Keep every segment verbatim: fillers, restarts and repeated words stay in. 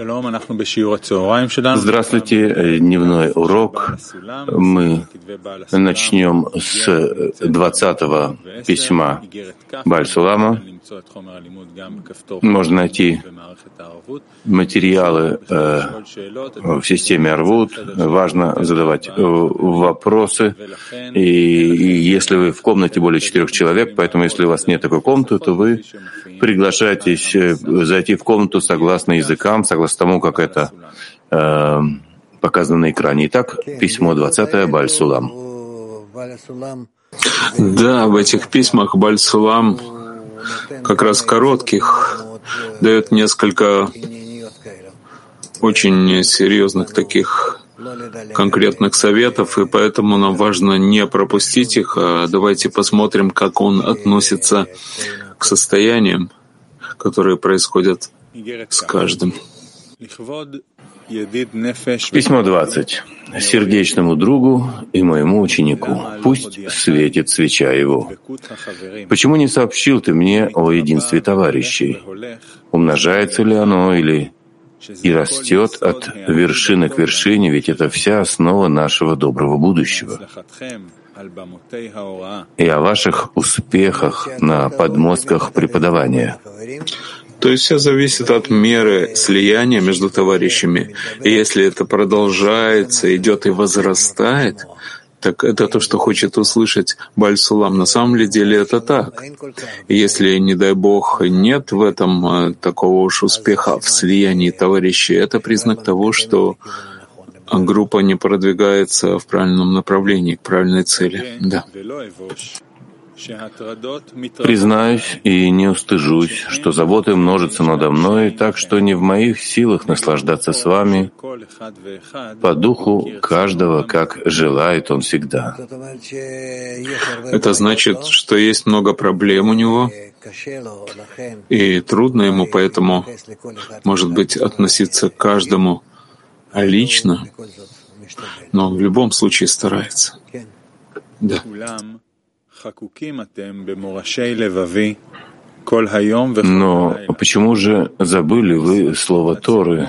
Здравствуйте, дневной урок. Мы начнем с двадцатого письма Бааль Сулама. Можно найти материалы э, в системе Арвуд. Важно задавать вопросы. И, и если вы в комнате более четырех человек, поэтому если у вас нет такой комнаты, то вы приглашаетесь зайти в комнату согласно языкам, согласно тому, как это э, показано на экране. Итак, письмо двадцатое Бааль Сулам. Да, в этих письмах Бааль Сулам, как раз коротких, дает несколько очень серьезных таких конкретных советов, и поэтому нам важно не пропустить их. Давайте посмотрим, как он относится к состояниям, которые происходят с каждым. Письмо двадцать. Сердечному другу и моему ученику. Пусть светит свеча его. Почему не сообщил ты мне о единстве товарищей? Умножается ли оно или и растет от вершины к вершине, ведь это вся основа нашего доброго будущего. И о ваших успехах на подмостках преподавания. То есть все зависит от меры слияния между товарищами. И если это продолжается, идет и возрастает, так это то, что хочет услышать Бааль Сулам. На самом ли деле это так? И если, не дай Бог, нет в этом такого уж успеха в слиянии товарищей, это признак того, что группа не продвигается в правильном направлении, к правильной цели. Да. Признаюсь и не устыжусь, что заботы множатся надо мной, так что не в моих силах наслаждаться с вами по духу каждого, как желает он всегда. Это значит, что есть много проблем у него, и трудно ему поэтому, может быть, относиться к каждому лично, но в любом случае старается. Да. Но почему же забыли вы слово Торы?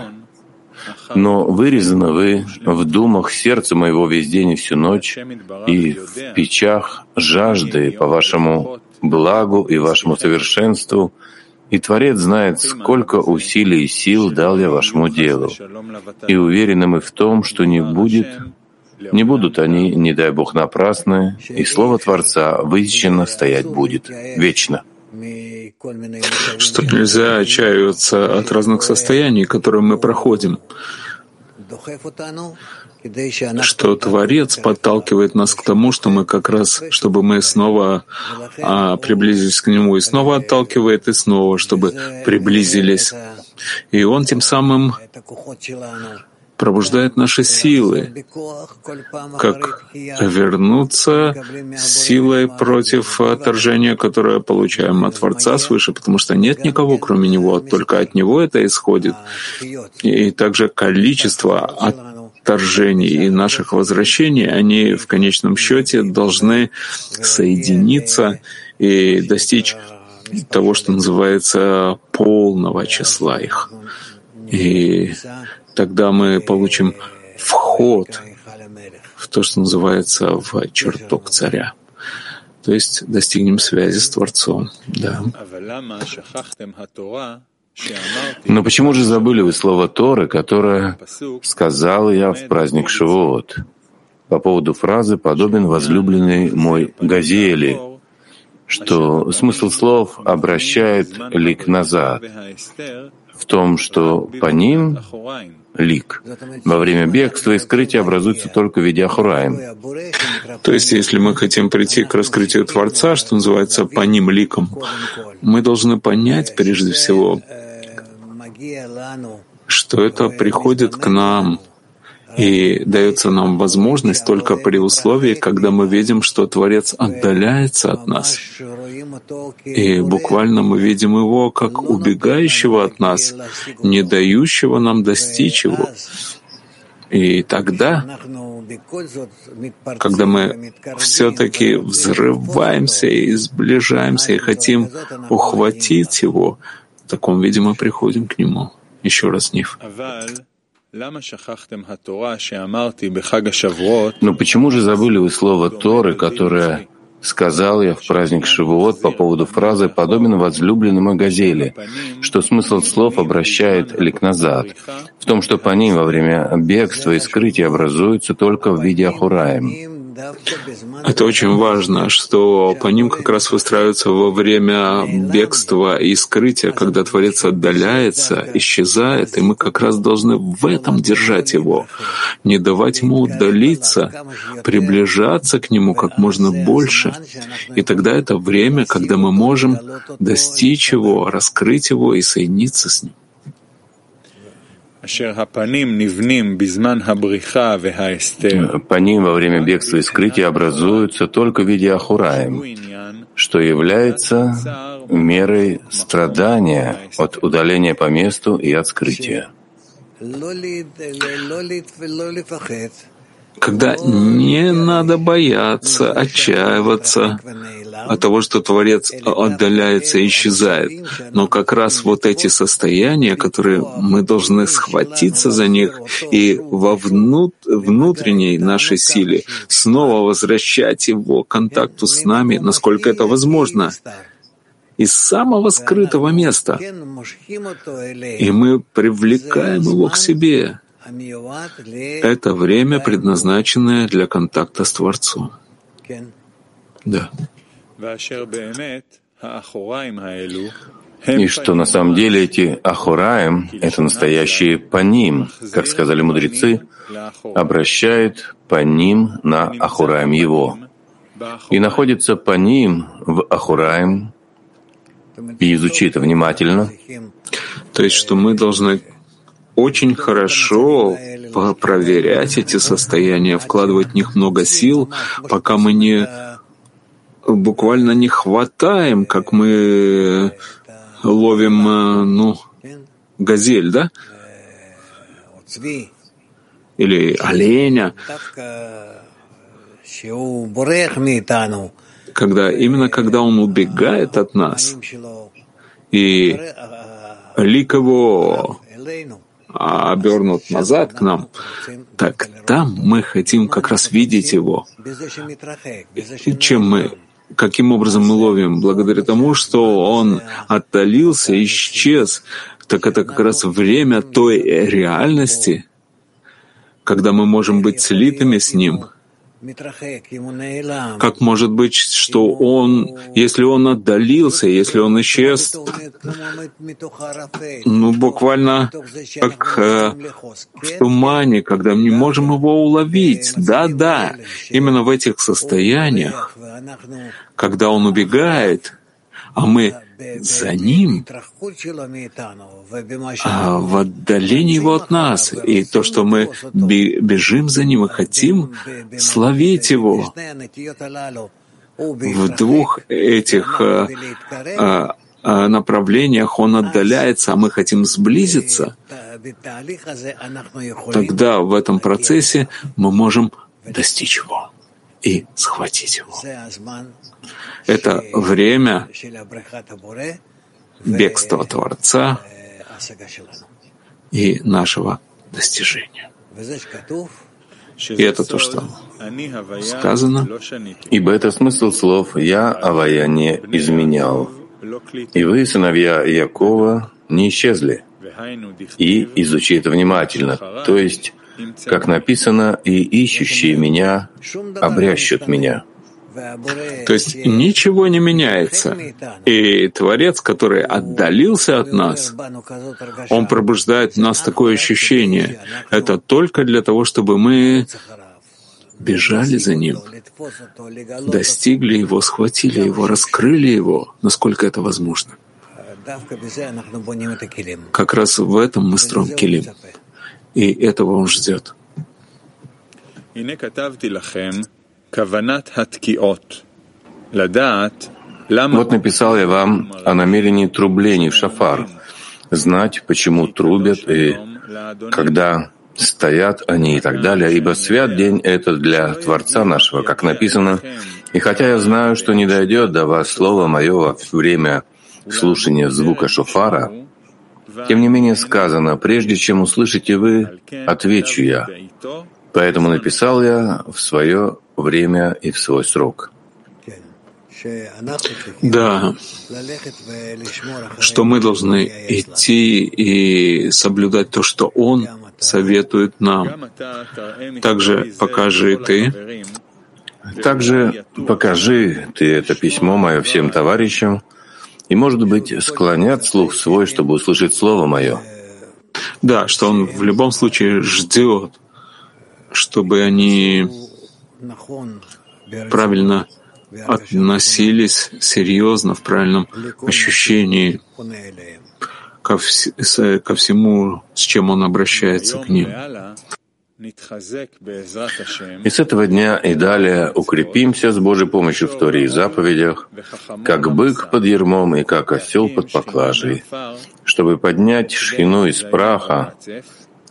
Но вырезано вы в думах сердца моего весь день и всю ночь, и в печах жажды по вашему благу и вашему совершенству, и Творец знает, сколько усилий и сил дал я вашему делу, и уверены мы в том, что не будет... Не будут они, не дай Бог, напрасны, и слово Творца высечено стоять будет вечно. Что нельзя отчаиваться от разных состояний, которые мы проходим. Что Творец подталкивает нас к тому, что мы как раз, чтобы мы снова а, приблизились к Нему, и снова отталкивает, и снова, чтобы приблизились. И Он тем самым пробуждает наши силы, как вернуться силой против отторжения, которое получаем от Творца свыше, потому что нет никого, кроме Него, только от Него это исходит. И также количество отторжений и наших возвращений, они в конечном счете должны соединиться и достичь того, что называется полного числа их. И тогда мы получим вход в то, что называется в чертог царя. То есть достигнем связи с Творцом. Да. Но почему же забыли вы слово Торы, которое сказал я в праздник Шавуот? По поводу фразы «подобен возлюбленный мой Газели», что смысл слов обращает лик назад, в том, что паним — лик. Во время бегства и скрытия образуется только в виде Ахораим. То есть, если мы хотим прийти к раскрытию Творца, что называется паним — ликом, мы должны понять, прежде всего, что это приходит к нам и дается нам возможность только при условии, когда мы видим, что Творец отдаляется от нас. И буквально мы видим Его как убегающего от нас, не дающего нам достичь Его. И тогда, когда мы все-таки взрываемся и сближаемся, и хотим ухватить Его, в таком виде мы приходим к Нему. еще раз Ниф. Но почему же забыли вы слово Торы, которое сказал я в праздник Шавуот по поводу фразы «подобен возлюбленному Газели», что смысл слов обращает лик назад, в том, что паним во время бегства и скрытия образуются только в виде ахораим. Это очень важно, что паним как раз выстраиваются во время бегства и скрытия, когда Творец отдаляется, исчезает, и мы как раз должны в этом держать его, не давать ему удалиться, приближаться к нему как можно больше. И тогда это время, когда мы можем достичь его, раскрыть его и соединиться с ним. Паним во время бегства и скрытия образуются только в виде ахураим, что является мерой страдания от удаления по месту и от скрытия. Когда не надо бояться, отчаиваться от того, что Творец отдаляется и исчезает. Но как раз вот эти состояния, которые мы должны схватиться за них и во внут... внутренней нашей силе снова возвращать его к контакту с нами, насколько это возможно, из самого скрытого места. И мы привлекаем его к себе. Это время, предназначенное для контакта с Творцом. Да. И что на самом деле эти ахораим, это настоящие паним, как сказали мудрецы, обращает паним на ахораим его. И находится паним в ахораим, и изучи это внимательно. То есть, что мы должны очень хорошо проверять эти состояния, вкладывать в них много сил, пока мы не буквально не хватаем, как мы ловим, ну, газель, да? Или оленя. Когда, именно когда он убегает от нас, и лик его обернут назад к нам, так там мы хотим как раз видеть его. И чем мы, каким образом мы ловим? Благодаря тому, что он отдалился, исчез. Так это как раз время той реальности, когда мы можем быть слитыми с ним. Как может быть, что он, если он отдалился, если он исчез, ну, буквально как э, в тумане, когда мы не можем его уловить. Да-да, именно в этих состояниях, когда он убегает, а мы за ним, а в отдалении его от нас. И то, что мы бежим за ним и хотим словить его. В двух этих направлениях он отдаляется, а мы хотим сблизиться. Тогда в этом процессе мы можем достичь его и схватить его. Это время бегства Творца и нашего достижения. И это то, что сказано. Ибо это смысл слов «Я Авая не изменял, и вы, сыновья Якова, не исчезли». И изучи это внимательно, то есть как написано, «И ищущие меня обрящут меня». То есть ничего не меняется. И Творец, который отдалился от нас, он пробуждает в нас такое ощущение. Это только для того, чтобы мы бежали за ним, достигли его, схватили его, раскрыли его, насколько это возможно. Как раз в этом мы строим Келим. И этого он ждет. Вот написал я вам о намерении трублений в шофар, знать, почему трубят и когда стоят они и так далее, ибо свят день этот для Творца нашего, как написано, и хотя я знаю, что не дойдет до вас слово мое во время слушания звука шофара, Тем не менее сказано, прежде чем услышите вы, отвечу я. Поэтому написал я в свое время и в свой срок. Да, что мы должны идти и соблюдать то, что Он советует нам. Также покажи ты. Также покажи ты это письмо мое всем товарищам и, может быть, склонят слух свой, чтобы услышать слово мое. Да, что он в любом случае ждет, чтобы они правильно относились серьезно, в правильном ощущении ко, вс- ко всему, с чем он обращается к ним. И с этого дня и далее укрепимся с Божьей помощью в Торе и заповедях, как бык под ермом и как осел под поклажей, чтобы поднять шхину из праха,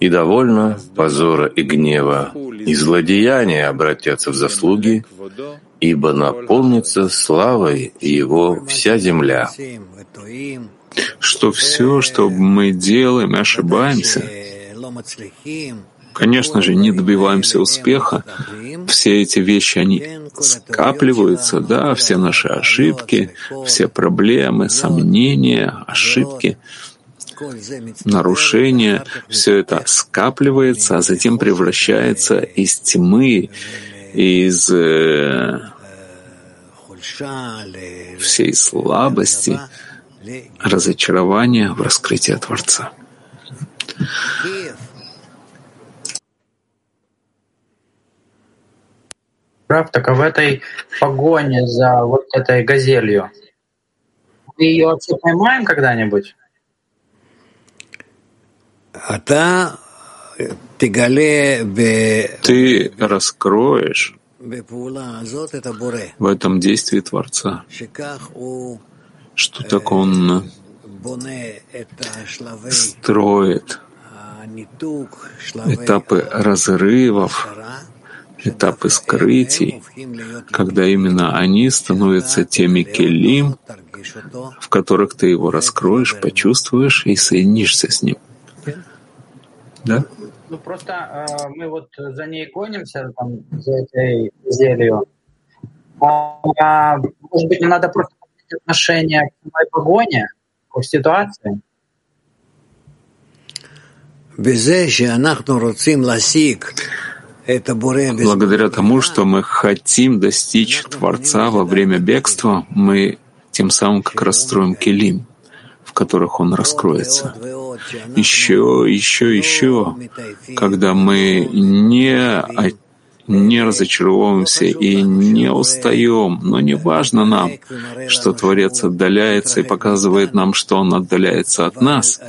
и довольно позора и гнева, и злодеяния обратятся в заслуги, ибо наполнится славой Его вся земля. Что все, что мы делаем, ошибаемся, конечно же, не добиваемся успеха. Все эти вещи, они скапливаются, да, все наши ошибки, все проблемы, сомнения, ошибки, нарушения, все это скапливается, а затем превращается из тьмы, из всей слабости, разочарования в раскрытии Творца. Прав, так а в этой погоне за вот этой газелью мы ее вообще поймаем когда-нибудь? Ты раскроешь в этом действии Творца, что так Он строит этапы разрывов, этапы скрытий, когда именно они становятся теми келим, в которых ты его раскроешь, почувствуешь и соединишься с ним. Да? Ну просто э, мы вот за ней гонимся, там, за этой зелью. А, может быть, надо просто понять отношение к самой погоне, к ситуации? Благодаря тому, что мы хотим достичь Творца во время бегства, мы тем самым как раз строим келим, в которых он раскроется. Еще, еще, еще, когда мы не, не разочаровываемся и не устаем, но не важно нам, что Творец отдаляется и показывает нам, что Он отдаляется от нас,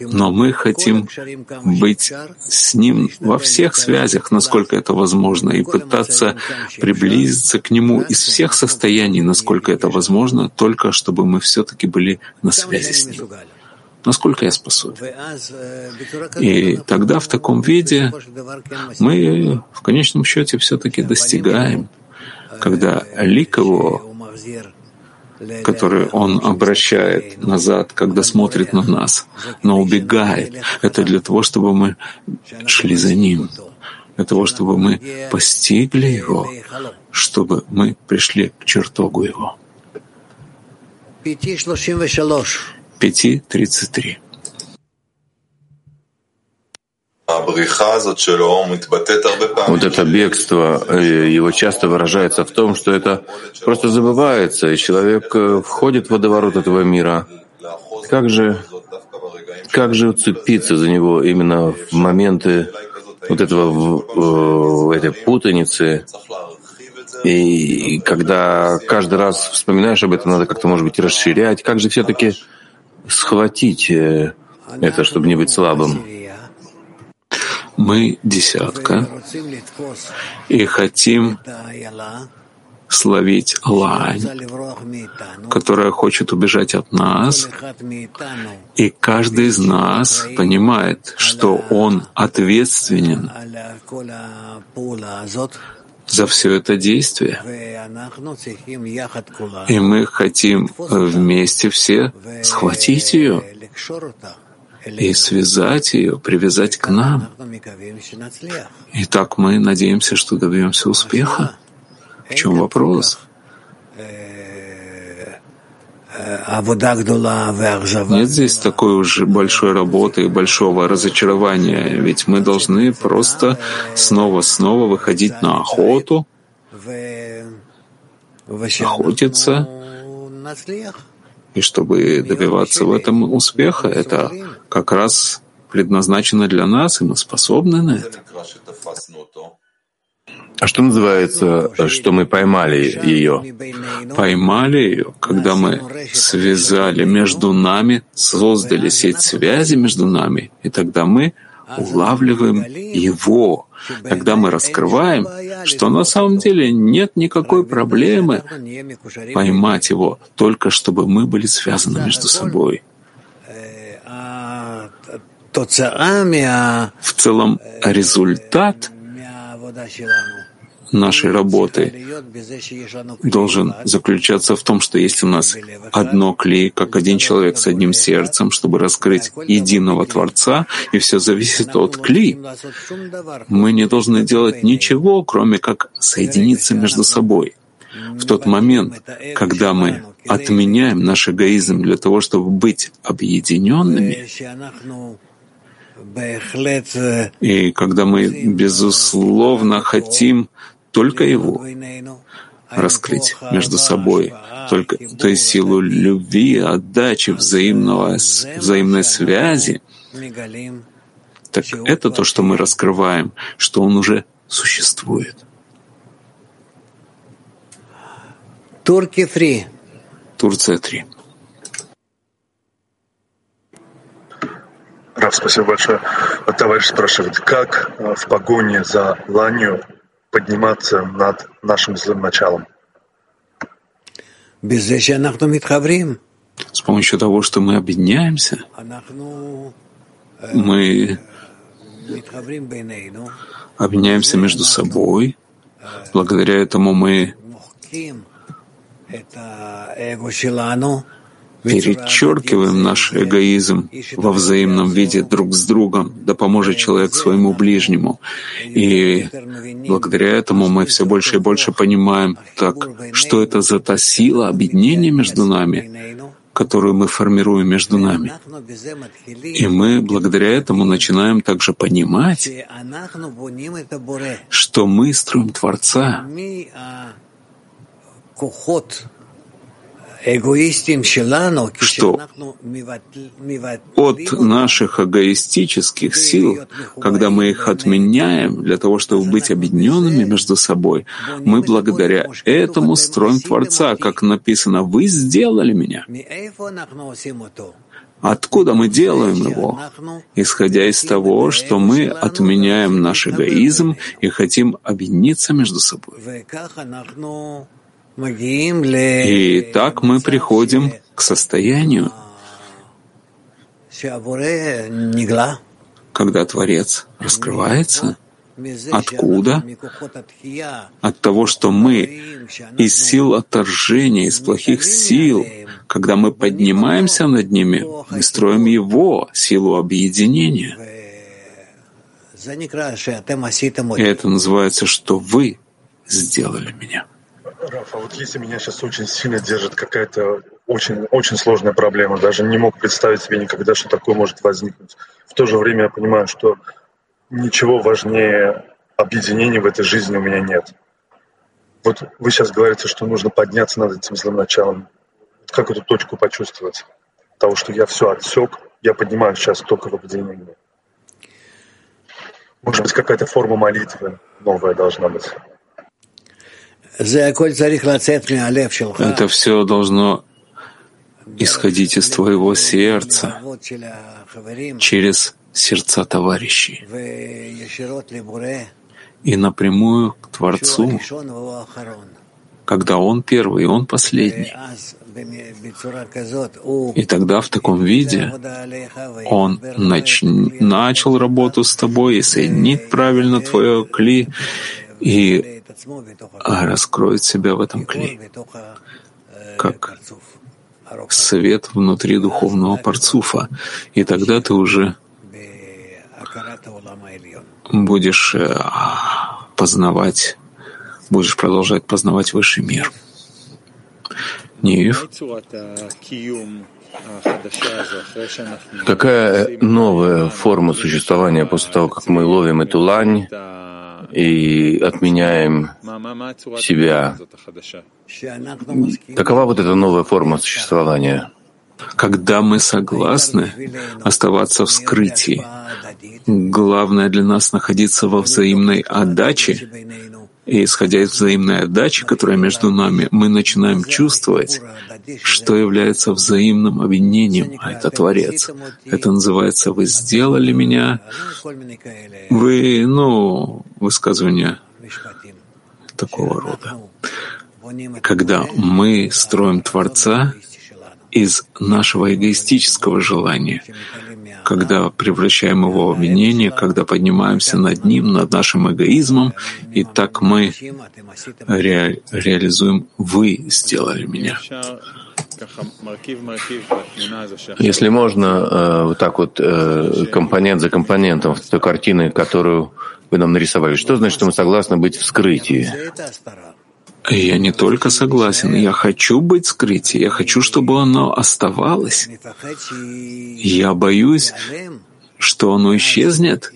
но мы хотим быть с Ним во всех связях, насколько это возможно, и пытаться приблизиться к Нему из всех состояний, насколько это возможно, только чтобы мы все-таки были на связи с Ним. Насколько я способен. И тогда в таком виде мы в конечном счете все-таки достигаем, когда лик Его, который Он обращает назад, когда смотрит на нас, но убегает, это для того, чтобы мы шли за Ним, для того, чтобы мы постигли Его, чтобы мы пришли к чертогу Его. пять тридцать три. Вот это бегство, его часто выражается в том, что это просто забывается, и человек входит в водоворот этого мира. Как же, как же уцепиться за него именно в моменты вот этого, в, в этой путаницы? И когда каждый раз вспоминаешь об этом, надо как-то, может быть, расширять. Как же все-таки схватить это, чтобы не быть слабым? Мы десятка и хотим словить лань, которая хочет убежать от нас, и каждый из нас понимает, что он ответственен за все это действие. И мы хотим вместе все схватить ее и связать ее, привязать к нам. И так мы надеемся, что добьемся успеха. В чем вопрос? Нет здесь такой уже большой работы и большого разочарования, ведь мы должны просто снова-снова выходить на охоту, охотиться, и чтобы добиваться в этом успеха, это как раз предназначено для нас, и мы способны на это. А что называется, что мы поймали ее? Поймали ее, когда мы связали между нами, создали сеть связи между нами, и тогда мы улавливаем его. Тогда мы раскрываем, что на самом деле нет никакой проблемы поймать его, только чтобы мы были связаны между собой. В целом, результат нашей работы должен заключаться в том, что есть у нас одно клей, как один человек с одним сердцем, чтобы раскрыть единого Творца, и все зависит от клей. Мы не должны делать ничего, кроме как соединиться между собой. В тот момент, когда мы отменяем наш эгоизм для того, чтобы быть объединенными, и когда мы, безусловно, хотим только его раскрыть между собой, только той силу любви, отдачи, взаимного, взаимной связи, так это то, что мы раскрываем, что он уже существует. Турция три. Турция три. Рав, спасибо большое. Товарищ спрашивает, как в погоне за ланью подниматься над нашим злым началом? С помощью того, что мы объединяемся, мы объединяемся между собой. Благодаря этому мы перечеркиваем наш эгоизм во взаимном виде друг с другом, да поможет человек своему ближнему. И благодаря этому мы все больше и больше понимаем, так, что это за та сила объединения между нами, которую мы формируем между нами. И мы благодаря этому начинаем также понимать, что мы строим Творца. Что от наших эгоистических сил, когда мы их отменяем для того, чтобы быть объединенными между собой, мы благодаря этому строим Творца, как написано: «Вы сделали меня». Откуда мы делаем его? Исходя из того, что мы отменяем наш эгоизм и хотим объединиться между собой. И так мы приходим к состоянию, когда Творец раскрывается. Откуда? От того, что мы из сил отторжения, из плохих сил, когда мы поднимаемся над ними, мы строим его силу объединения. И это называется, что вы сделали меня. Раф, а вот если меня сейчас очень сильно держит какая-то очень, очень сложная проблема, даже не мог представить себе никогда, что такое может возникнуть. В то же время я понимаю, что ничего важнее объединения в этой жизни у меня нет. Вот вы сейчас говорите, что нужно подняться над этим злым началом. Как эту точку почувствовать? Того, что я все отсек, я поднимаюсь сейчас только в объединении. Может быть, какая-то форма молитвы новая должна быть. Это все должно исходить из твоего сердца, через сердца товарищей и напрямую к Творцу, когда Он первый и Он последний. И тогда в таком виде Он нач... начал работу с тобой и соединит правильно твое кли, и раскроет себя в этом клее, как свет внутри духовного парцуфа, и тогда ты уже будешь познавать, будешь продолжать познавать высший мир. Неев. Какая новая форма существования после того, как мы ловим эту лань и отменяем себя? Такова вот эта новая форма существования. Когда мы согласны оставаться в скрытии, главное для нас находиться во взаимной отдаче, и исходя из взаимной отдачи, которая между нами, мы начинаем чувствовать, что является взаимным объединением, а это Творец. Это называется «Вы сделали меня», «Вы», ну, высказывания такого рода. Когда мы строим Творца из нашего эгоистического желания, когда превращаем его в обвинение, когда поднимаемся над ним, над нашим эгоизмом, и так мы ре- реализуем «Вы сделали меня». Если можно, вот так вот, компонент за компонентом в той картине, которую вы нам нарисовали, что значит, что мы согласны быть в скрытии? Я не только согласен, я хочу быть скрытием, я хочу, чтобы оно оставалось. Я боюсь, что оно исчезнет,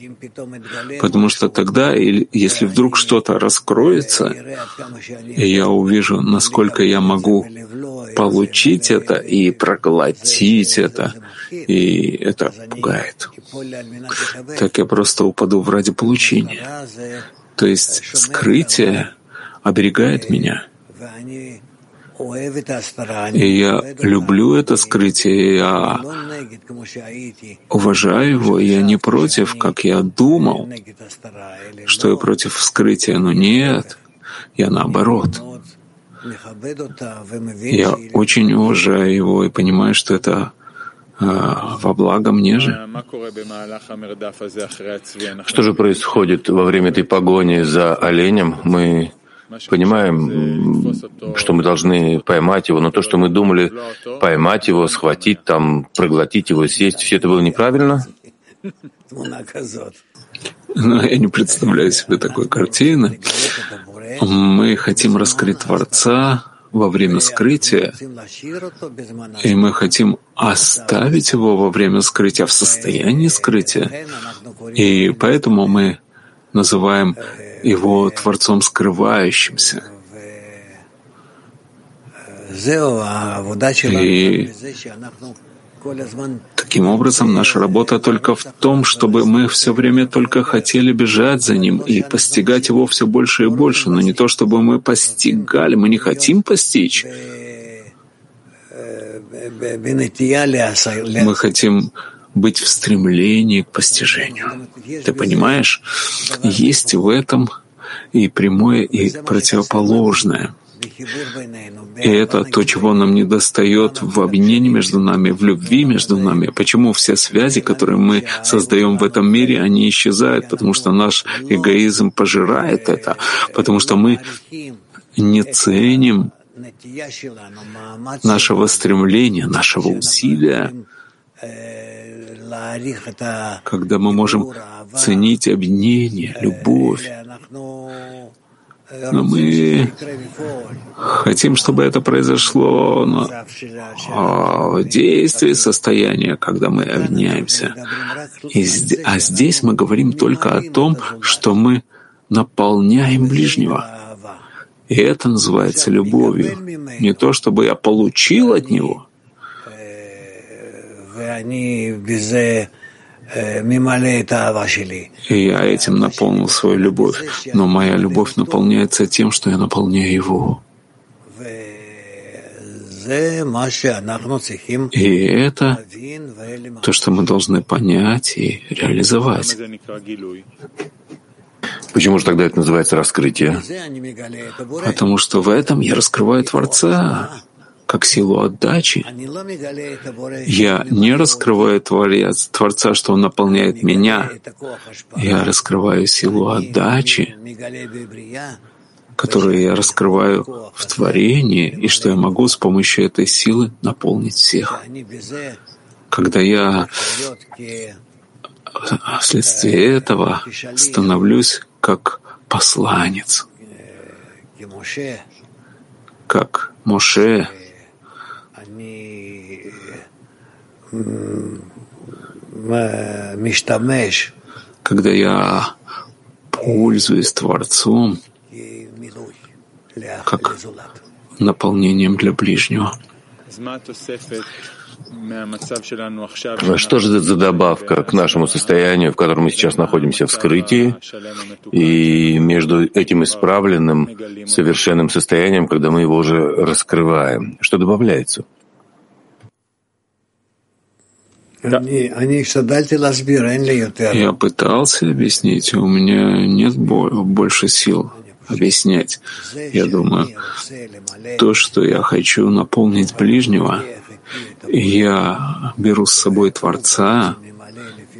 потому что тогда, если вдруг что-то раскроется, я увижу, насколько я могу получить это и проглотить это, и это пугает. Так я просто упаду ради получения. То есть скрытие оберегает меня. И я люблю это скрытие, я уважаю его, я не против, как я думал, что я против скрытия, но нет, я наоборот. Я очень уважаю его и понимаю, что это во благо мне же. Что же происходит во время этой погони за оленем? Мы понимаем, что мы должны поймать его, но то, что мы думали поймать его, схватить там, проглотить его, съесть, все это было неправильно? Ну, я не представляю себе такой картины. Мы хотим раскрыть Творца во время скрытия, и мы хотим оставить его во время скрытия, в состоянии скрытия, и поэтому мы называем его Творцом скрывающимся. И таким образом наша работа только в том, чтобы мы все время только хотели бежать за ним и постигать его все больше и больше, но не то, чтобы мы постигали, мы не хотим постичь. Мы хотим быть в стремлении к постижению. Ты понимаешь, есть в этом и прямое, и противоположное. И это то, чего нам недостает в объединении между нами, в любви между нами. Почему все связи, которые мы создаем в этом мире, они исчезают? Потому что наш эгоизм пожирает это, потому что мы не ценим нашего стремления, нашего усилия, когда мы можем ценить объединение, любовь. Но мы хотим, чтобы это произошло в действии, состоянии, когда мы объединяемся. И, а здесь мы говорим только о том, что мы наполняем ближнего. И это называется любовью. Не то, чтобы я получил от него, и я этим наполнил свою любовь. Но моя любовь наполняется тем, что я наполняю его. И это то, что мы должны понять и реализовать. Почему же тогда это называется раскрытие? Потому что в этом я раскрываю Творца как силу отдачи. Я не раскрываю творец, Творца, что Он наполняет меня. Я раскрываю силу отдачи. которые я раскрываю в творении, и что я могу с помощью этой силы наполнить всех. Когда я вследствие этого становлюсь как посланец, как Моше, когда я пользуюсь Творцом как наполнением для ближнего. Что же это за добавка к нашему состоянию, в котором мы сейчас находимся, вскрытии, и между этим исправленным, совершенным состоянием, когда мы его уже раскрываем? Что добавляется? Да. Я пытался объяснить, у меня нет больше сил объяснять. Я думаю, то, что я хочу наполнить ближнего, я беру с собой Творца,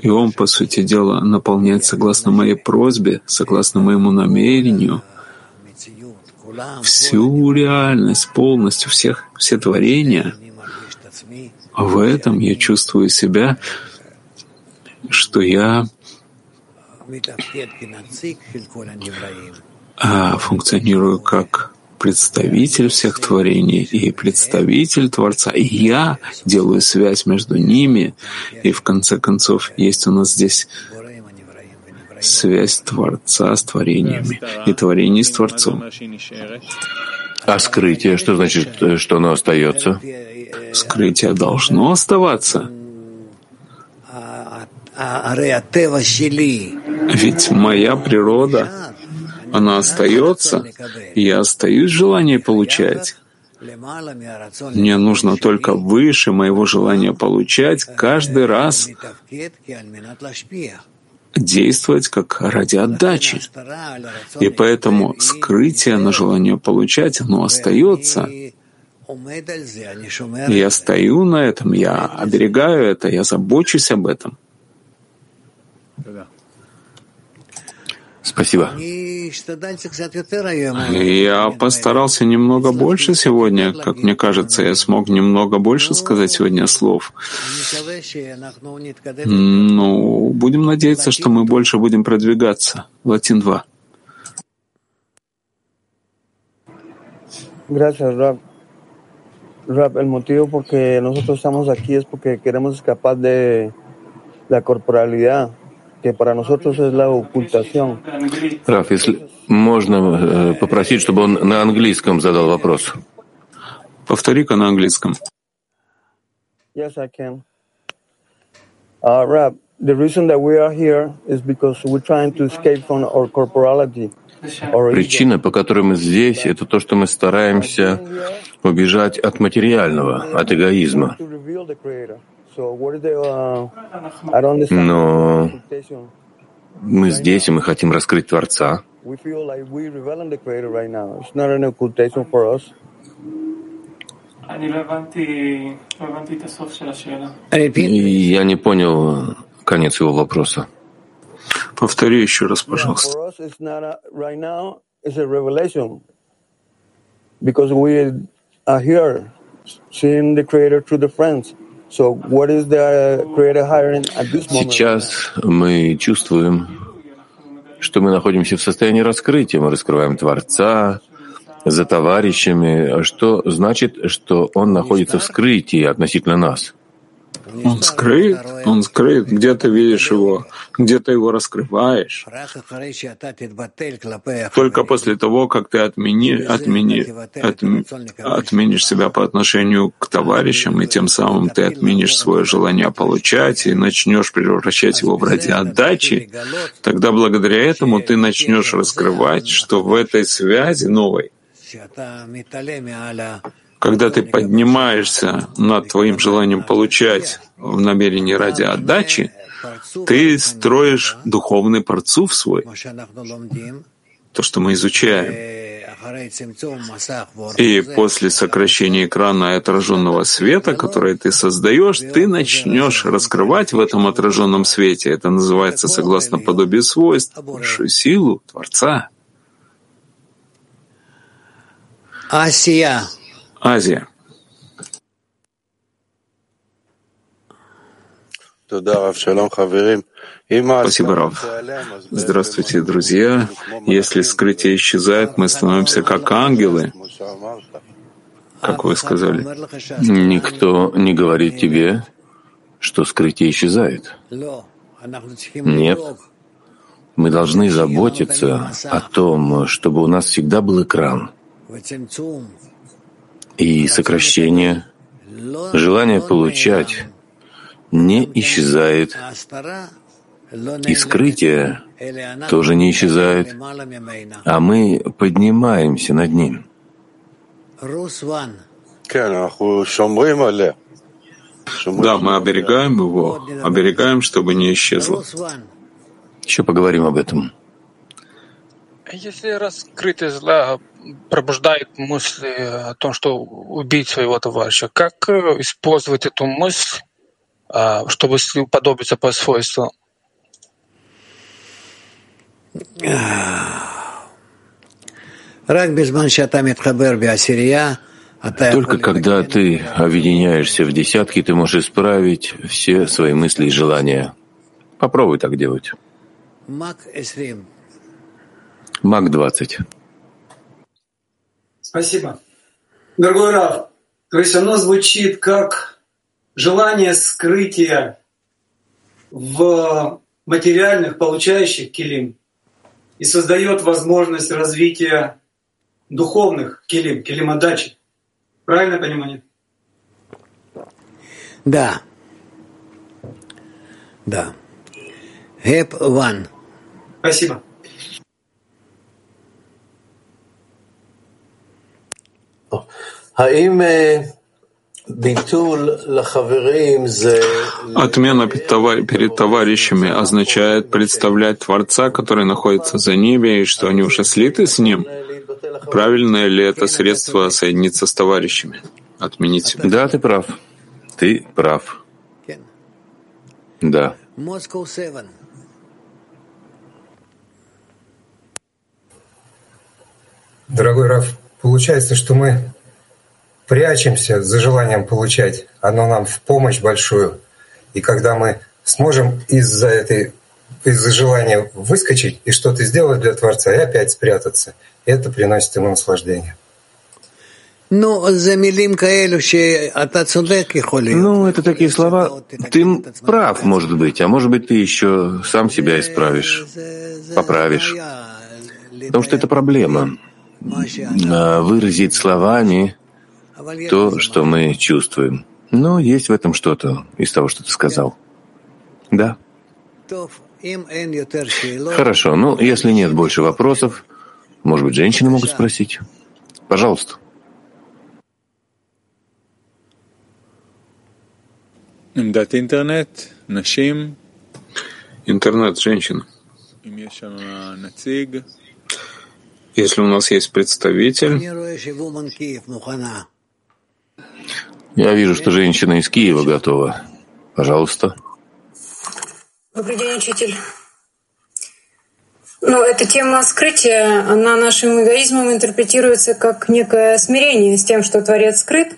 и Он, по сути дела, наполняет согласно моей просьбе, согласно моему намерению, всю реальность, полностью, всех, все творения. В этом я чувствую себя, что я функционирую как представитель всех творений и представитель Творца. И я делаю связь между ними, и в конце концов есть у нас здесь связь Творца с творениями и творений с Творцом. А скрытие, что значит, что оно остается? Скрытие должно оставаться. Ведь моя природа, она остается, и я остаюсь в желании получать. Мне нужно только выше моего желания получать каждый раз действовать как ради отдачи. И поэтому скрытие на желание получать, оно остается. Я стою на этом, я оберегаю это, я забочусь об этом. Спасибо. Я постарался немного больше сегодня, как мне кажется, я смог немного больше сказать сегодня слов. Ну, будем надеяться, что мы больше будем продвигаться. Латин два. Rap, el motivo por que nosotros estamos aquí es porque queremos escapar de la corporalidad, que para nosotros es la ocultación. Раф, если можно попросить, чтобы он на английском задал вопрос. Повтори-ка на английском. Yes, I can. Uh, Rap, the reason that we are here is because we're trying to escape from our corporality. Причина, по которой мы здесь, это то, что мы стараемся убежать от материального, от эгоизма. Но мы здесь, и мы хотим раскрыть Творца. Я не понял конец его вопроса. Повтори еще раз, пожалуйста. Сейчас мы чувствуем, что мы находимся в состоянии раскрытия. Мы раскрываем Творца за товарищами, что значит, что Он находится в скрытии относительно нас. Он скрыт, он скрыт, где ты видишь его, где ты его раскрываешь. Только после того, как ты отмени, отмени, отм, отменишь себя по отношению к товарищам, и тем самым ты отменишь свое желание получать и начнешь превращать его в ради отдачи, тогда благодаря этому ты начнешь раскрывать, что в этой связи новой, когда ты поднимаешься над твоим желанием получать в намерении ради отдачи, ты строишь духовный парцуф свой, то, что мы изучаем. И после сокращения экрана и отраженного света, который ты создаешь, ты начнешь раскрывать в этом отраженном свете, это называется, согласно подобию свойств, большую силу Творца. Асия. Азия. Спасибо, Рав. Здравствуйте, друзья. Если скрытие исчезает, мы становимся как ангелы. Как вы сказали. Никто не говорит тебе, что скрытие исчезает. Нет. Мы должны заботиться о том, чтобы у нас всегда был экран. И сокращение, желание получать не исчезает. И скрытие тоже не исчезает, а мы поднимаемся над ним. Да, мы оберегаем его, оберегаем, чтобы не исчезло. Еще поговорим об этом. Если раскрытие зла пробуждает мысли о том, что убить своего товарища, как использовать эту мысль, чтобы уподобиться по свойству? Только когда ты объединяешься в десятки, ты можешь исправить все свои мысли и желания. Попробуй так делать. Мак двадцать. Спасибо. Дорогой Рав, то есть оно звучит как желание скрытия в материальных, получающих келим, и создает возможность развития духовных келим, келим-отдачи. Правильное понимание? Да. Да. Эп-ван. Спасибо. Отмена перед товарищами означает представлять Творца, который находится за ними, и что они уже слиты с Ним. Правильное ли это средство соединиться с товарищами? Отменить себя. Да, ты прав. Ты прав. Да. Дорогой Раф, получается, что мы прячемся за желанием получать. Оно нам в помощь большую. И когда мы сможем из-за этой, из-за желания выскочить и что-то сделать для Творца, и опять спрятаться, это приносит ему наслаждение. Ну, это такие слова. Ты прав, может быть, а может быть, ты еще сам себя исправишь, поправишь. Потому что это проблема. Выразить словами то, что мы чувствуем. Но есть в этом что-то из того, что ты сказал. Да. Хорошо. Ну, если нет больше вопросов, может быть, женщины могут спросить. Пожалуйста. Интернет, нашим. Интернет, женщина. Если у нас есть представитель... Я вижу, что женщина из Киева готова. Пожалуйста. Добрый день, учитель. Ну, эта тема скрытия, она нашим эгоизмом интерпретируется как некое смирение с тем, что Творец скрыт,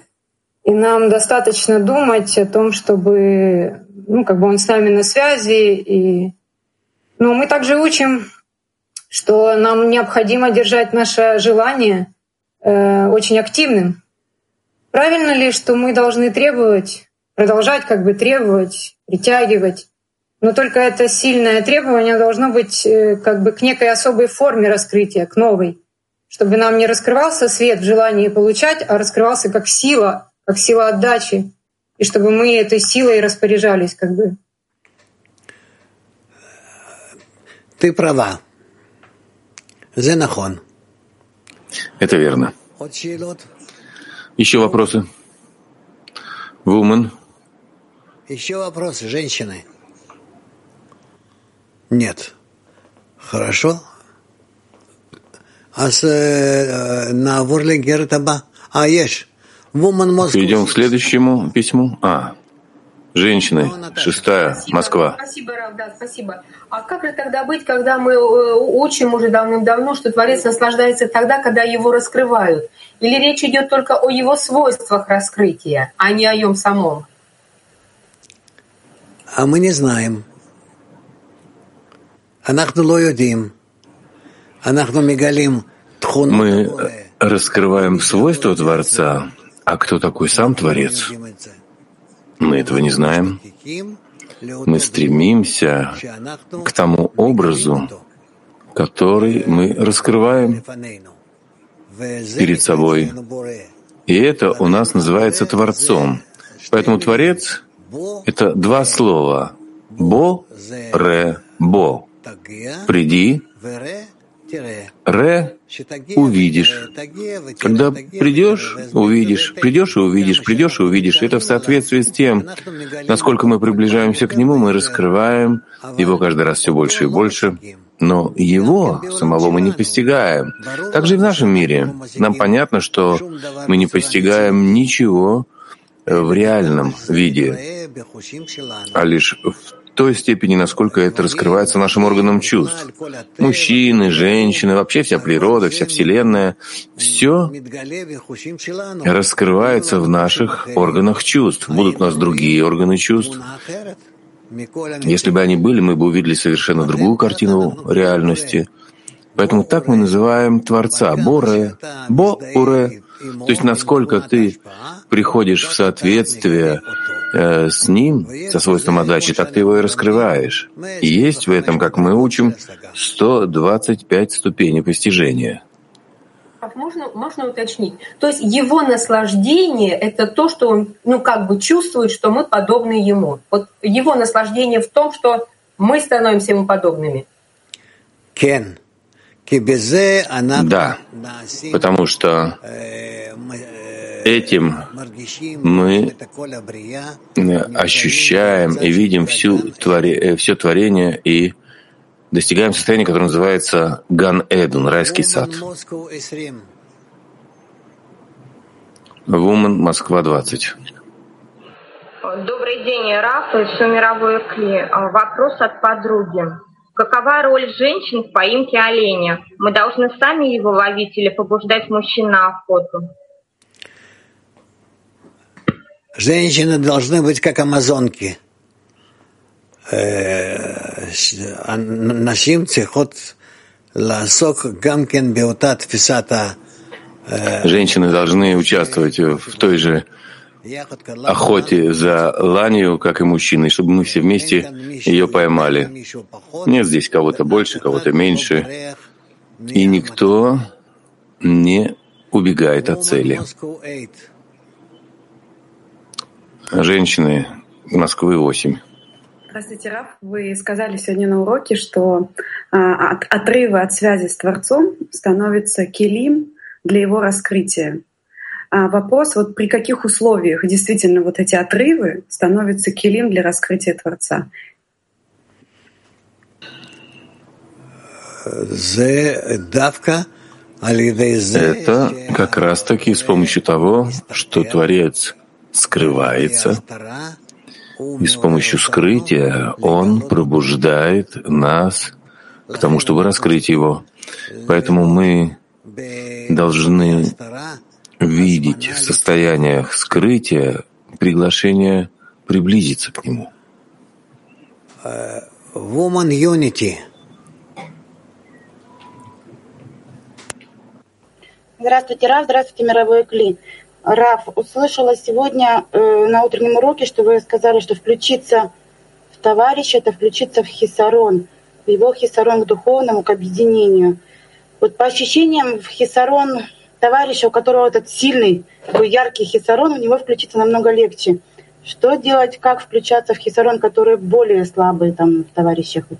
и нам достаточно думать о том, чтобы... Ну, как бы он с нами на связи, и... Но мы также учим... что нам необходимо держать наше желание э, очень активным. Правильно ли, что мы должны требовать, продолжать как бы требовать, притягивать, но только это сильное требование должно быть э, как бы к некой особой форме раскрытия, к новой, чтобы нам не раскрывался свет в желании получать, а раскрывался как сила, как сила отдачи, и чтобы мы этой силой распоряжались как бы. Ты права. Это верно. Еще вопросы? Woman. Еще вопросы, женщины? Нет. Хорошо. Перейдем к следующему письму. А. женщины, шестая, спасибо, Москва. Спасибо, Рав, да, спасибо. А как же тогда быть, когда мы учим уже давным-давно, что Творец наслаждается тогда, когда его раскрывают? Или речь идет только о его свойствах раскрытия, а не о нем самом? А мы не знаем. Мы раскрываем свойства Творца, а кто такой сам Творец? Мы этого не знаем. Мы стремимся к тому образу, который мы раскрываем перед собой. И это у нас называется Творцом. Поэтому Творец — это два слова. Бо-ре-бо. Приди, ре — увидишь. Когда придешь, увидишь, придешь и увидишь, придешь и увидишь. Это в соответствии с тем, насколько мы приближаемся к нему, мы раскрываем его каждый раз все больше и больше. Но его самого мы не постигаем. Также и в нашем мире. Нам понятно, что мы не постигаем ничего в реальном виде, а лишь в той степени, насколько это раскрывается нашим органам чувств. Мужчины, женщины, вообще вся природа, вся Вселенная, все раскрывается в наших органах чувств. Будут у нас другие органы чувств. Если бы они были, мы бы увидели совершенно другую картину реальности. Поэтому так мы называем Творца. Боре, бо-уре. То есть насколько ты приходишь в соответствие с ним, со свойством отдачи, так ты его и раскрываешь. И есть в этом, как мы учим, сто двадцать пять ступеней постижения. Можно, можно уточнить? То есть его наслаждение — это то, что он, ну, как бы чувствует, что мы подобны ему. Вот его наслаждение в том, что мы становимся ему подобными. Кен. Да, потому что этим мы ощущаем и видим всю твори... все творение и достигаем состояния, которое называется Ган Эден, райский сад. Вумен, Москва, двадцать. Добрый день, Раф и всю мировую Кли. Вопрос от подруги. Какова роль женщин в поимке оленя? Мы должны сами его ловить или побуждать мужчин на охоту? Женщины должны быть как амазонки. Женщины должны участвовать в той же охоте за ланью, как и мужчины, чтобы мы все вместе ее поймали. Нет здесь кого-то больше, кого-то меньше, и никто не убегает от цели. Женщины Москвы, восемь. Здравствуйте, Раф. Вы сказали сегодня на уроке, что от отрыва от связи с Творцом становится келим для его раскрытия. А вопрос, вот при каких условиях действительно вот эти отрывы становятся келим для раскрытия Творца? Это как раз-таки с помощью того, что Творец скрывается, и с помощью скрытия он пробуждает нас к тому, чтобы раскрыть его. Поэтому мы должны видеть в состояниях скрытия приглашение приблизиться к нему. Woman Unity. Здравствуйте, Раф, здравствуйте, мировой Клин. Раф, услышала сегодня э, на утреннем уроке, что вы сказали, что включиться в товарища — это включиться в хисарон, в его хисарон к духовному, к объединению. Вот по ощущениям в хисарон товарища, у которого этот сильный, такой яркий хисарон, у него включиться намного легче. Что делать, как включаться в хисарон, которые более слабые там в товарищах? Вот.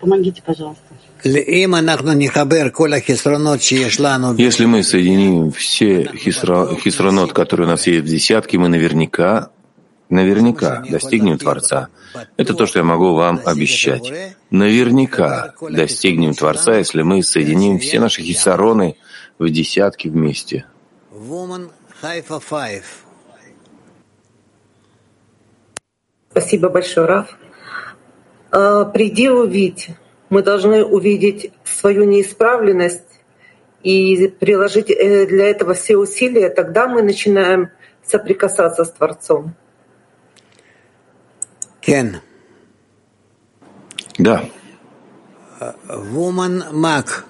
Помогите, пожалуйста. Если мы соединим все хисро, хисронот, которые у нас есть в десятке, мы наверняка, наверняка достигнем Творца. Это то, что я могу вам обещать. Наверняка достигнем Творца, если мы соединим все наши хисароны в десятке вместе. Спасибо большое, Раф. Предел ведь мы должны увидеть свою неисправленность и приложить для этого все усилия, тогда мы начинаем соприкасаться с Творцом. Кен. Да. Woman Mac.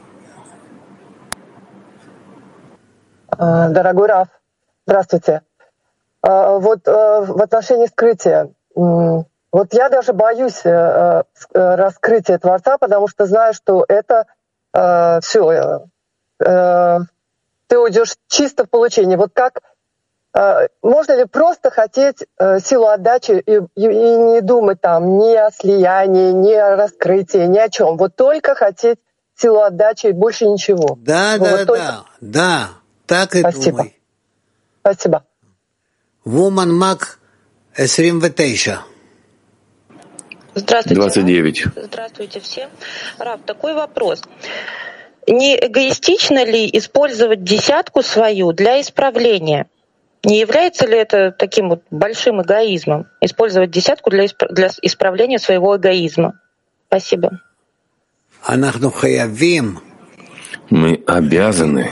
Дорогой Раф, здравствуйте. Вот в отношении скрытия. Вот я даже боюсь раскрытия Творца, потому что знаю, что это все. Ты уйдешь чисто в получение. Вот как можно ли просто хотеть силу отдачи и, и не думать там ни о слиянии, ни о раскрытии, ни о чем. Вот только хотеть силу отдачи и больше ничего. Да, ну, да, вот да, только... да. Так и Спасибо. Думай. Спасибо. Woman Mac двадцать девять. Здравствуйте. двадцать девять. Раб. Здравствуйте всем. Раб, такой вопрос. Не эгоистично ли использовать десятку свою для исправления? Не является ли это таким вот большим эгоизмом? Использовать десятку для, исп... для исправления своего эгоизма. Спасибо. Мы обязаны,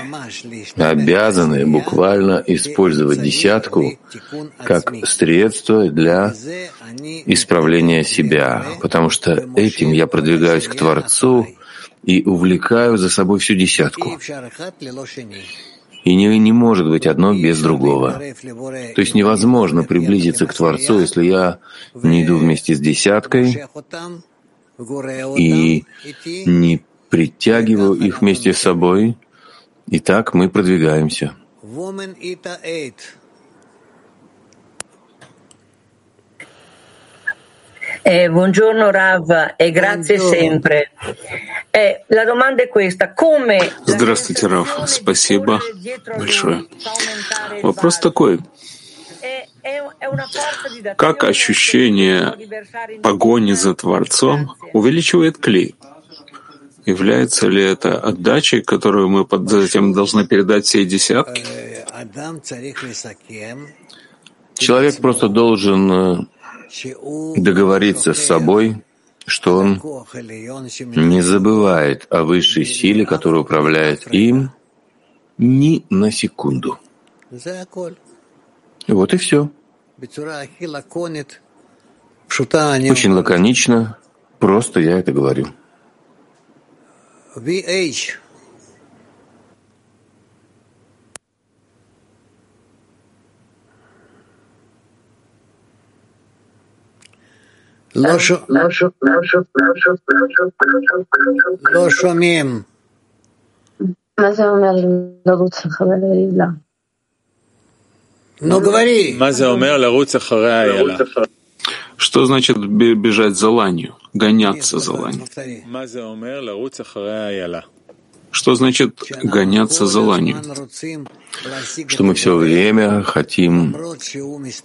обязаны буквально использовать десятку как средство для исправления себя, потому что этим я продвигаюсь к Творцу и увлекаю за собой всю десятку. И не, не может быть одно без другого. То есть невозможно приблизиться к Творцу, если я не иду вместе с десяткой и не притягиваю их вместе с собой. И так мы продвигаемся. Eh, buongiorno Rav e grazie sempre. Eh, la domanda è questa: come? Здравствуйте, Рав. Спасибо большое. Вопрос такой: как ощущение погони за Творцом увеличивает клей? Является ли это отдачей, которую мы затем должны передать всей десятке? Человек просто должен договориться с собой, что он не забывает о высшей силе, которая управляет им, ни на секунду. Вот и все. Очень лаконично, просто я это говорю. ви эйч. Лошо, лошо, лошо, лошо, лошо, лошо, лошо, мим. Ну говори. Что значит бежать за ланью, гоняться за ланью? Что значит гоняться за ланью? Что мы все время хотим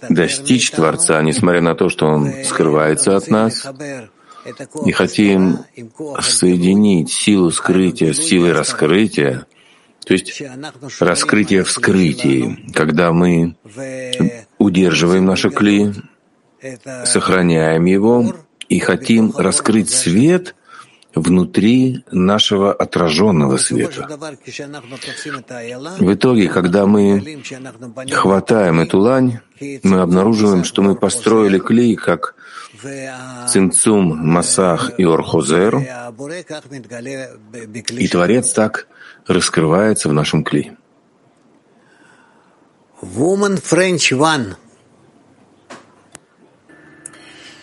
достичь Творца, несмотря на то, что Он скрывается от нас, и хотим соединить силу скрытия с силой раскрытия, то есть раскрытие в скрытии, когда мы удерживаем наши кли, сохраняем его и хотим раскрыть свет внутри нашего отраженного света. В итоге, когда мы хватаем эту лань, мы обнаруживаем, что мы построили клей как Цинцум, Масах и Орхозер, и Творец так раскрывается в нашем клее. Woman French One.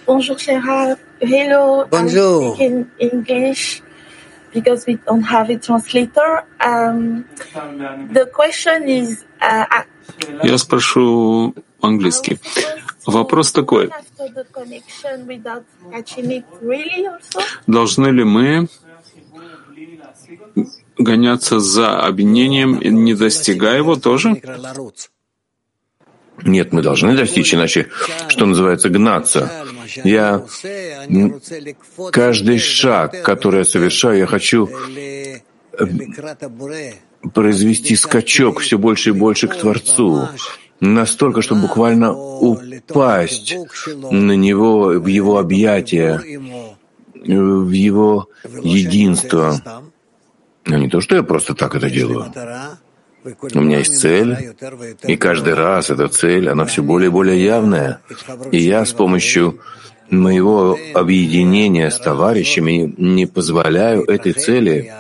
Bonjour, Sarah. Hello. Bonjour. I speak in English because we don't have a translator. Um, the question is. Uh, Я спрошу по-английски. Вопрос такой: должны ли мы гоняться за объединением, не достигая его тоже? Нет, мы должны достичь, иначе, что называется, гнаться. Я каждый шаг, который я совершаю, я хочу произвести скачок все больше и больше к Творцу. настолько, что буквально упасть на него, в его объятия, в его единство. Но не то, что я просто так это делаю. У меня есть цель, и каждый раз эта цель, она все более и более явная. И я с помощью моего объединения с товарищами не позволяю этой цели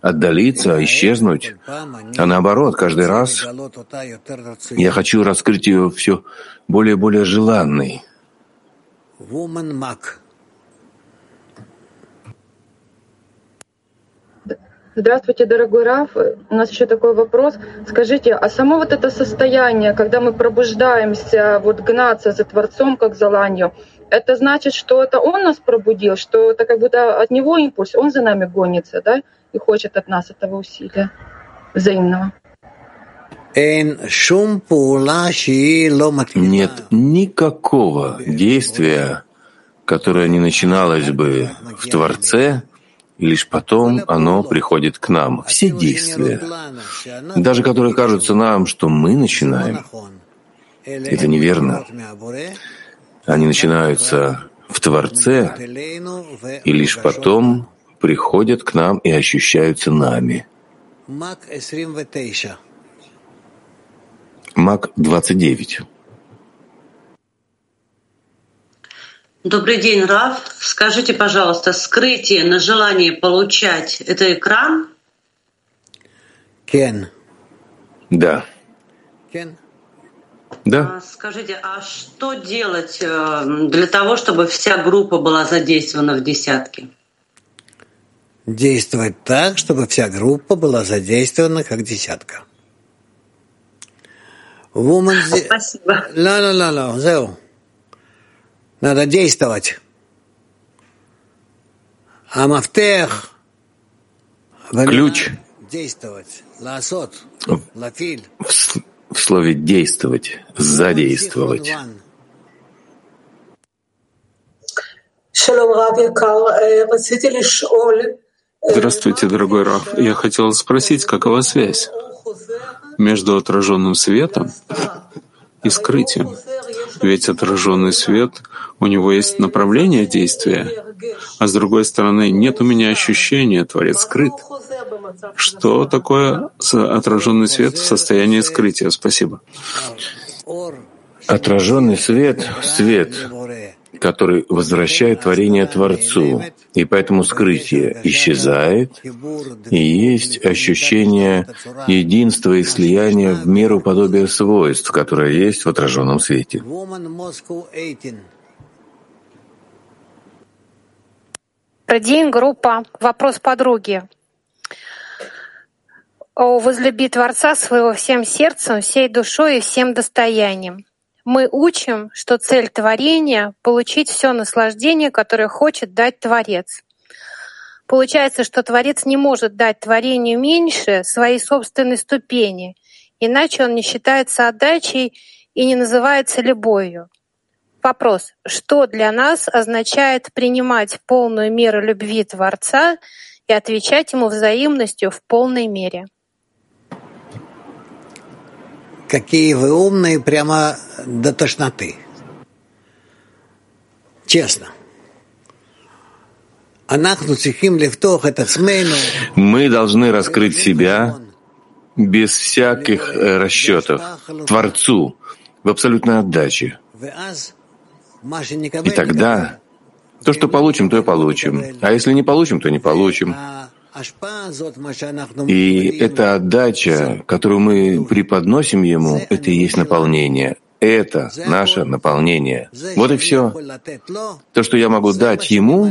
отдалиться, исчезнуть. А наоборот, каждый раз я хочу раскрыть ее все более и более желанной. Здравствуйте, дорогой Раф. У нас еще такой вопрос. Скажите, а само вот это состояние, когда мы пробуждаемся, вот гнаться за Творцом, как за ланью, это значит, что это Он нас пробудил, что это как будто от Него импульс, Он за нами гонится, да, и хочет от нас этого усилия взаимного? Нет никакого действия, которое не начиналось бы в Творце, и лишь потом оно приходит к нам. Все действия, даже которые кажутся нам, что мы начинаем, это неверно. Они начинаются в Творце, и лишь потом приходят к нам и ощущаются нами. Мак двадцать девять. Добрый день, Раф. Скажите, пожалуйста, скрытие на желание получать — это экран? Кен. Да. Кен. Да. А, скажите, а что делать для того, чтобы вся группа была задействована в десятке? Действовать так, чтобы вся группа была задействована как десятка. Woman... Спасибо. Ла-ла-ла-ла, зеу. Надо действовать. Амафтех. Ключ. Действовать. Ласот. Лафиль. В слове «действовать», «задействовать». Здравствуйте, дорогой Раф. Я хотел спросить, какова связь между отраженным светом и скрытием? Ведь отраженный свет, у него есть направление действия, а с другой стороны, нет у меня ощущения, Творец скрыт. Что такое отраженный свет в состоянии скрытия? Спасибо. Отраженный свет — свет, который возвращает творение Творцу, и поэтому скрытие исчезает, и есть ощущение единства и слияния в меру подобия свойств, которое есть в отраженном свете. Добрый день, группа. Вопрос подруги. О, возлюби Творца своего всем сердцем, всей душой и всем достоянием. Мы учим, что цель творения — получить все наслаждение, которое хочет дать Творец. Получается, что Творец не может дать творению меньше своей собственной ступени, иначе он не считается отдачей и не называется любовью. Вопрос, что для нас означает принимать полную меру любви Творца и отвечать ему взаимностью в полной мере? Какие вы умные, прямо до тошноты. Честно. Мы должны раскрыть себя без всяких расчетов Творцу в абсолютной отдаче. И тогда то, что получим, то и получим. А если не получим, то не получим. И эта отдача, которую мы преподносим ему, это и есть наполнение. Это наше наполнение. Вот и все. То, что я могу дать ему,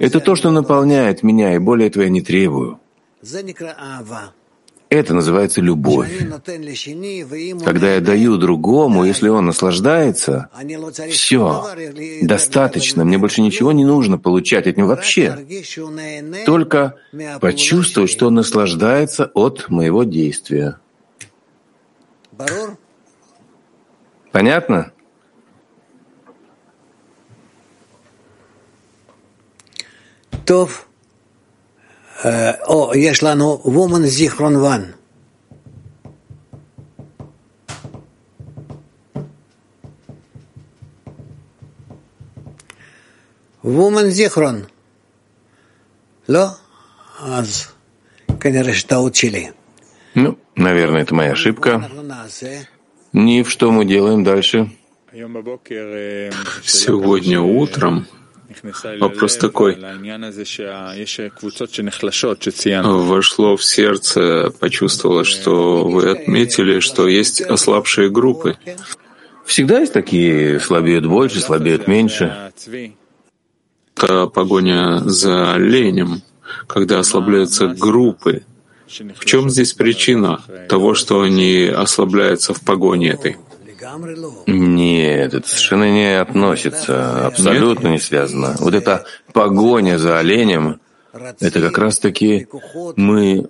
это то, что наполняет меня, и более этого я не требую. Это называется любовь. Когда я даю другому, если он наслаждается, все, достаточно, мне больше ничего не нужно получать от него вообще. Только почувствовать, что он наслаждается от моего действия. Понятно? Тов. О, есть лану вумен зихрон ван. Вумен зихрон. Ло? Аз. Конечно, учили. Ну, наверное, это моя ошибка. Ни в что мы делаем дальше. Сегодня утром вопрос такой. Вошло в сердце, почувствовало, что вы отметили, что есть ослабшие группы. Всегда есть такие, слабеют больше, слабеют меньше. Это погоня за оленем, когда ослабляются группы. В чем здесь причина того, что они ослабляются в погоне этой? Нет, это совершенно не относится, абсолютно Нет? не связано. Вот эта погоня за оленем, это как раз-таки мы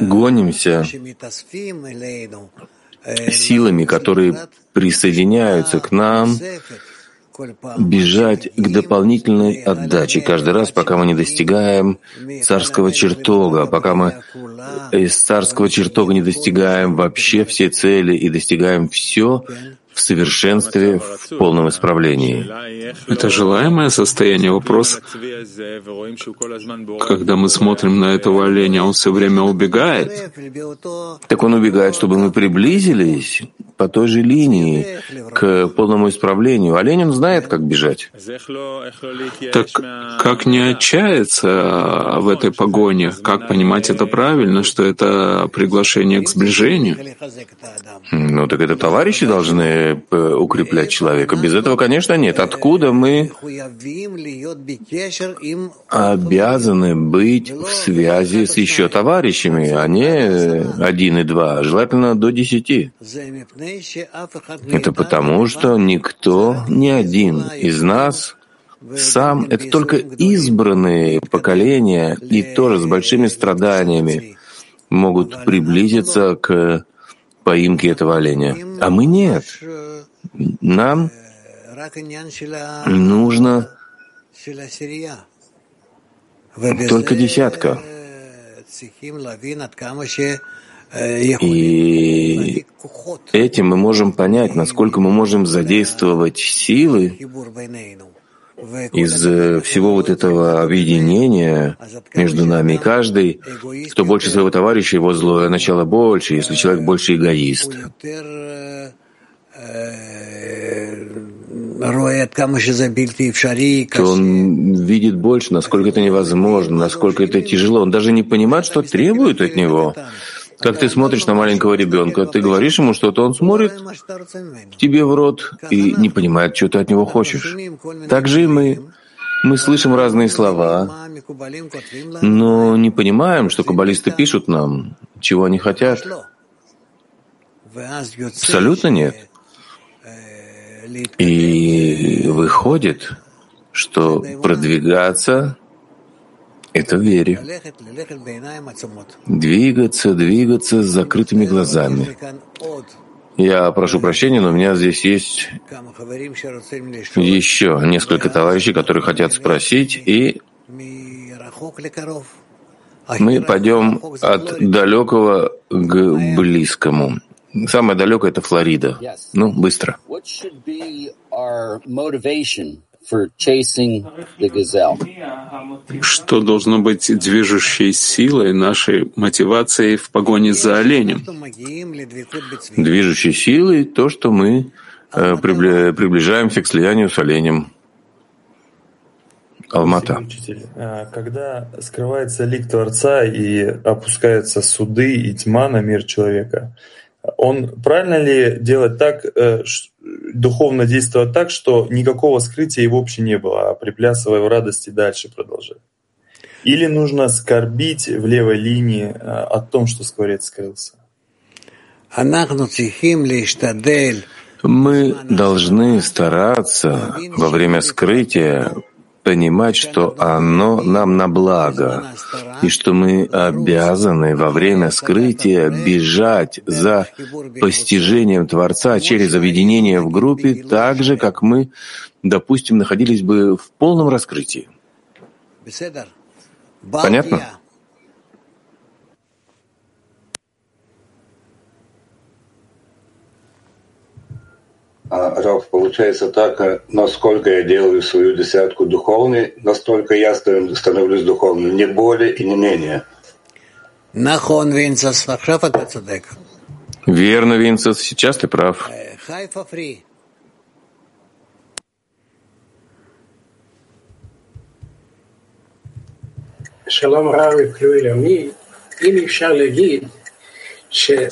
гонимся силами, которые присоединяются к нам, бежать к дополнительной отдаче каждый раз, пока мы не достигаем царского чертога, пока мы из царского чертога не достигаем вообще все цели и достигаем все в совершенстве, в полном исправлении. Это желаемое состояние? Вопрос, когда мы смотрим на этого оленя, он все время убегает? Так он убегает, чтобы мы приблизились по той же линии к полному исправлению. Олень, он знает, как бежать. Так как не отчаяться в этой погоне? Как понимать это правильно, что это приглашение к сближению? Ну, так это товарищи должны укреплять человека. Без этого, конечно, нет. Откуда мы обязаны быть в связи с еще товарищами, а не один и два, желательно до десяти. Это потому, что никто, ни один из нас сам, это только избранные поколения, и тоже с большими страданиями могут приблизиться к поимки этого оленя. А мы нет. Нам нужно только десятка. И этим мы можем понять, насколько мы можем задействовать силы из всего вот этого объединения между нами. И каждый, кто больше своего товарища, его злое начало больше, если человек больше эгоист. То он видит больше, насколько это невозможно, насколько это тяжело. Он даже не понимает, что требует от него. Как ты смотришь на маленького ребенка, ты говоришь ему что-то, он смотрит тебе в рот и не понимает, что ты от него хочешь. Так же и мы. Мы слышим разные слова, но не понимаем, что каббалисты пишут нам, чего они хотят. Абсолютно нет. И выходит, что продвигаться это в вере. Двигаться, двигаться с закрытыми глазами. Я прошу прощения, но у меня здесь есть еще несколько товарищей, которые хотят спросить, и мы пойдем от далекого к близкому. Самое далекое — это Флорида. Ну, быстро. Что должно быть движущей силой нашей мотивации в погоне за оленем? Движущей силой то, что мы э, приближаемся к слиянию с оленем. Алмата. Когда скрывается лик Творца и опускаются суды и тьма на мир человека, он правильно ли делать так, э, духовно действовать так, что никакого скрытия и вообще не было, а приплясывая в радости дальше продолжать? Или нужно скорбить в левой линии о том, что Творец скрылся? Мы должны стараться во время скрытия понимать, что оно нам на благо, и что мы обязаны во время скрытия бежать за постижением Творца через объединение в группе, так же, как мы, допустим, находились бы в полном раскрытии. Понятно? А, Яков, получается так, насколько я делаю свою десятку духовной, настолько я становлюсь духовным, не более и не менее. Верно, Винсент, сейчас ты прав.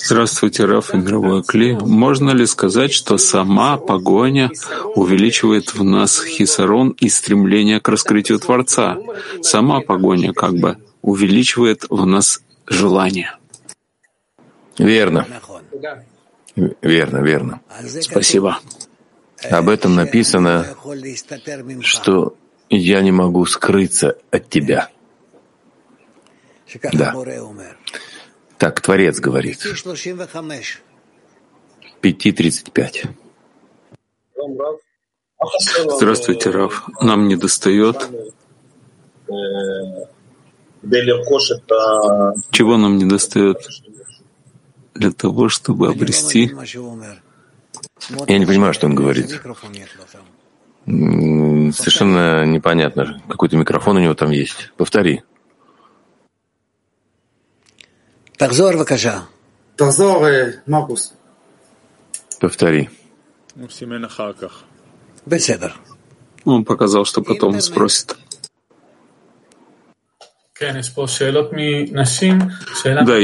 Здравствуйте, Раф и мировой Кли. Можно ли сказать, что сама погоня увеличивает в нас хисарон и стремление к раскрытию Творца? Сама погоня как бы увеличивает в нас желание. Верно. Верно, верно. Спасибо. Об этом написано, что я не могу скрыться от тебя. Да. Так Творец говорит. пять тридцать пять. Здравствуйте, Раф. Нам не достает. Чего нам не достает для того, чтобы обрести? Я не понимаю, что он говорит. Совершенно непонятно. Какой-то микрофон у него там есть. Повтори. Тахзор вакажа. Тахзор, Маркус. Повтори. Он показал, что потом спросит. Да,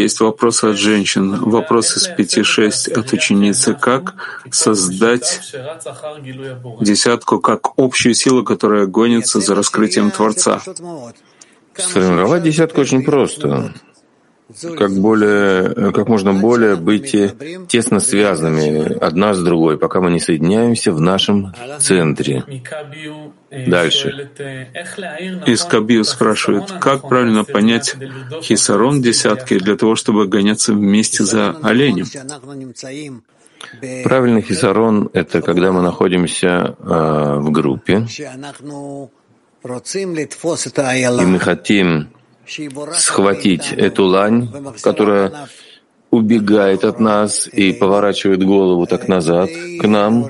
есть вопросы от женщин. Вопрос из пять шесть от ученицы. Как создать десятку как общую силу, которая гонится за раскрытием Творца? Сформировать десятку очень просто. Как, более, как можно более быть тесно связанными одна с другой, пока мы не соединяемся в нашем центре. Дальше. Из Кабио спрашивает, как правильно понять хисарон десятки для того, чтобы гоняться вместе за оленем? Правильный хисарон — это когда мы находимся э, в группе, и мы хотим схватить эту лань, которая убегает от нас и поворачивает голову так назад к нам,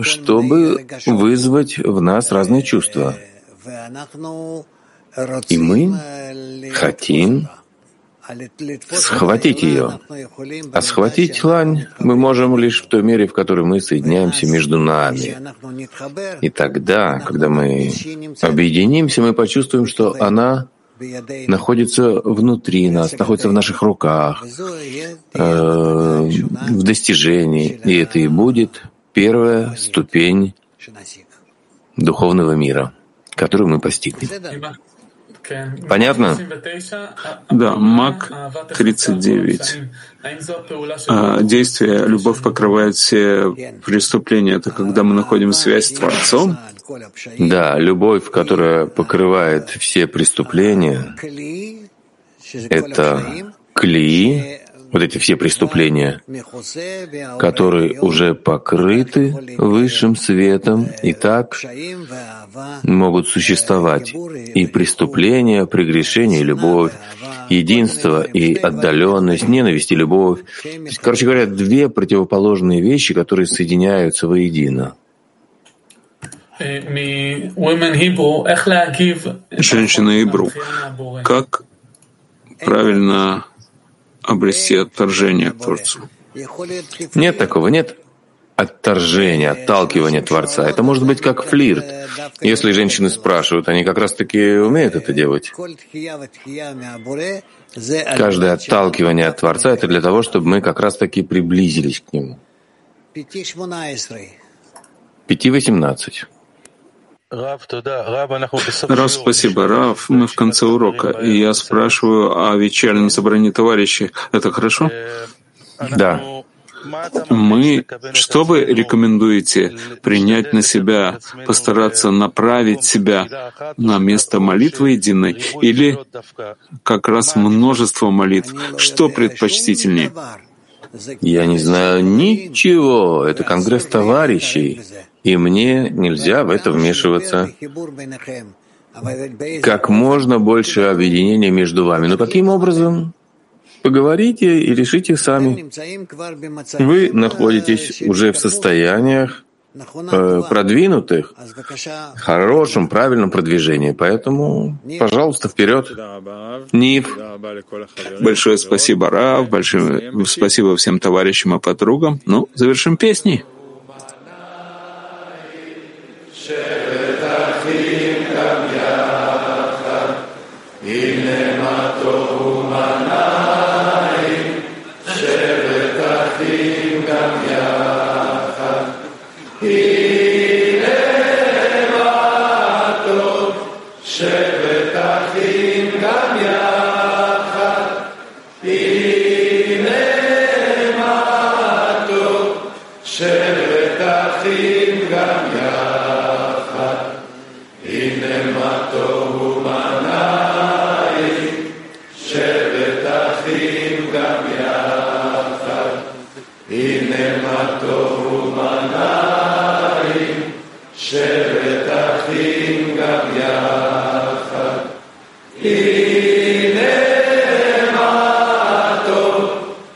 чтобы вызвать в нас разные чувства. И мы хотим схватить ее. А схватить лань мы можем лишь в той мере, в которой мы соединяемся между нами. И тогда, когда мы объединимся, мы почувствуем, что она находится внутри нас, находится в наших руках, э, в достижении. И это и будет первая ступень духовного мира, которую мы постигнем. Понятно? Да, Мак тридцать девять. Действие «любовь покрывает все преступления» — это когда мы находим связь с Творцом? Да, любовь, которая покрывает все преступления, это кли, вот эти все преступления, которые уже покрыты высшим светом и так могут существовать. И преступления, прегрешения и любовь, единство и отдаленность, ненависть и любовь. То есть, короче говоря, две противоположные вещи, которые соединяются воедино. Женщина Ибру. Как правильно обрести отторжение от Творца? Нет такого, нет отторжения, отталкивания Творца. Это может быть как флирт. Если женщины спрашивают, они как раз-таки умеют это делать. Каждое отталкивание от Творца — это для того, чтобы мы как раз-таки приблизились к Нему. пять восемнадцать. Раф, спасибо, Раф. Мы в конце урока, и я спрашиваю о вечернем собрании товарищей. Это хорошо? Да. Мы, что вы рекомендуете принять на себя, постараться направить себя на место молитвы единой или как раз множество молитв? Что предпочтительнее? Я не знаю ничего. Это конгресс товарищей. И мне нельзя в это вмешиваться. Как можно больше объединения между вами. Но каким образом? Поговорите и решите сами. Вы находитесь уже в состояниях, продвинутых, хорошем, правильном продвижении. Поэтому, пожалуйста, вперед. Нив. Большое спасибо, Рав. Большое спасибо всем товарищам и подругам. Ну, завершим песней.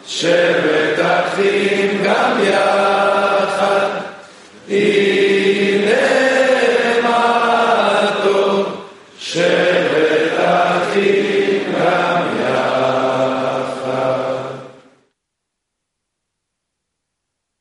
Shebet achim gam yachad.